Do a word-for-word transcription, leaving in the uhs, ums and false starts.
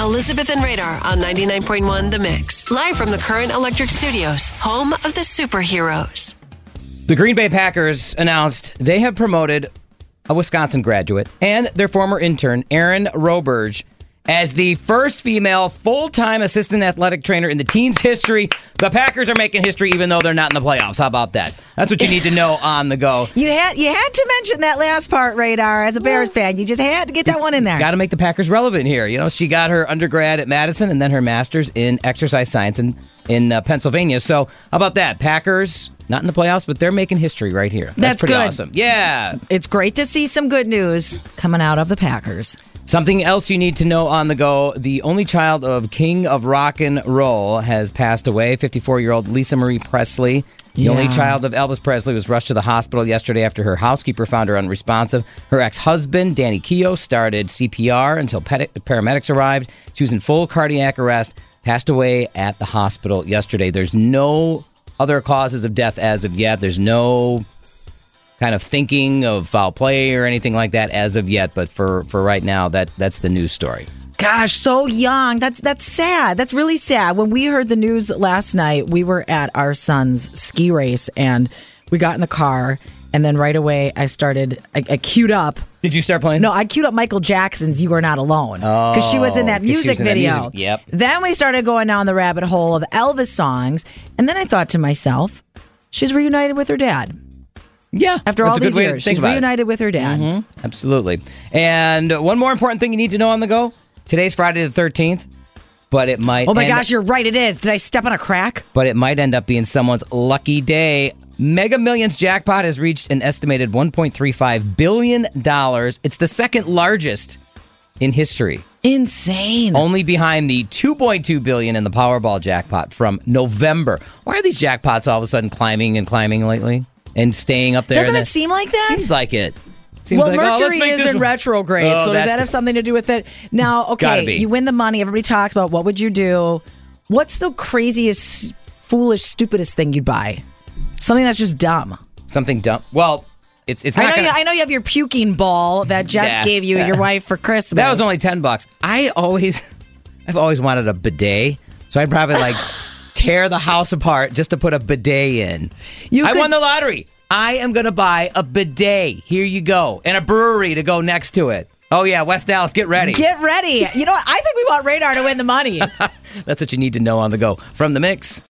Elizabeth and Radar on ninety-nine point one The Mix. Live from the Current Electric Studios, home of the superheroes. The Green Bay Packers announced they have promoted a Wisconsin graduate and their former intern, Aaron Roberge, as the first female full-time assistant athletic trainer in the team's history. The Packers are making history even though they're not in the playoffs. How about that? That's what you need to know on the go. You had you had to mention that last part, Radar, as a Bears fan. You just had to get that one in there. Got to make the Packers relevant here. You know, she got her undergrad at Madison and then her master's in exercise science in, in uh, Pennsylvania. So how about that? Packers... not in the playoffs, but they're making history right here. That's, That's pretty good. Awesome. Yeah. It's great to see some good news coming out of the Packers. Something else you need to know on the go. The only child of King of Rock and Roll has passed away. fifty-four-year-old Lisa Marie Presley. The yeah. only child of Elvis Presley was rushed to the hospital yesterday after her housekeeper found her unresponsive. Her ex-husband, Danny Keough, started C P R until pedi- paramedics arrived. She was in full cardiac arrest. Passed away at the hospital yesterday. There's no... other causes of death as of yet. There's no kind of thinking of foul play or anything like that as of yet. But for, for right now, that that's the news story. Gosh, so young. That's that's sad. That's really sad. When we heard the news last night, we were at our son's ski race, and we got in the car, and then right away I started, I, I queued up. Did you start playing? No, I queued up Michael Jackson's "You Are Not Alone" because oh, she was in that music in video. That music. Yep. Then we started going down the rabbit hole of Elvis songs, and then I thought to myself, "She's reunited with her dad." Yeah, after all these years, she's reunited it. with her dad. Mm-hmm. Absolutely. And one more important thing you need to know on the go: today's Friday the thirteenth, but it might. Oh my end gosh, up, you're right. It is. Did I step on a crack? But it might end up being someone's lucky day. Mega Millions jackpot has reached an estimated one point three five billion dollars. It's the second largest in history. Insane. Only behind the two point two billion dollars in the Powerball jackpot from November. Why are these jackpots all of a sudden climbing and climbing lately and staying up there? Doesn't it seem like that? Seems like it. Seems well, like, Mercury oh, is in one. retrograde, oh, so does that have something to do with it? Now, okay, you win the money. Everybody talks about what would you do. What's the craziest, foolish, stupidest thing you'd buy? Something that's just dumb. Something dumb. Well, it's it's. Not I know. Gonna... You, I know you have your puking ball that Jess yeah. gave you your wife for Christmas. That was only ten bucks. I always, I've always wanted a bidet, so I'd probably like tear the house apart just to put a bidet in. You I could... won the lottery. I am gonna buy a bidet. Here you go, and a brewery to go next to it. Oh yeah, West Dallas, get ready. Get ready. You know what? I think we want Radar to win the money. That's what you need to know on the go from The Mix.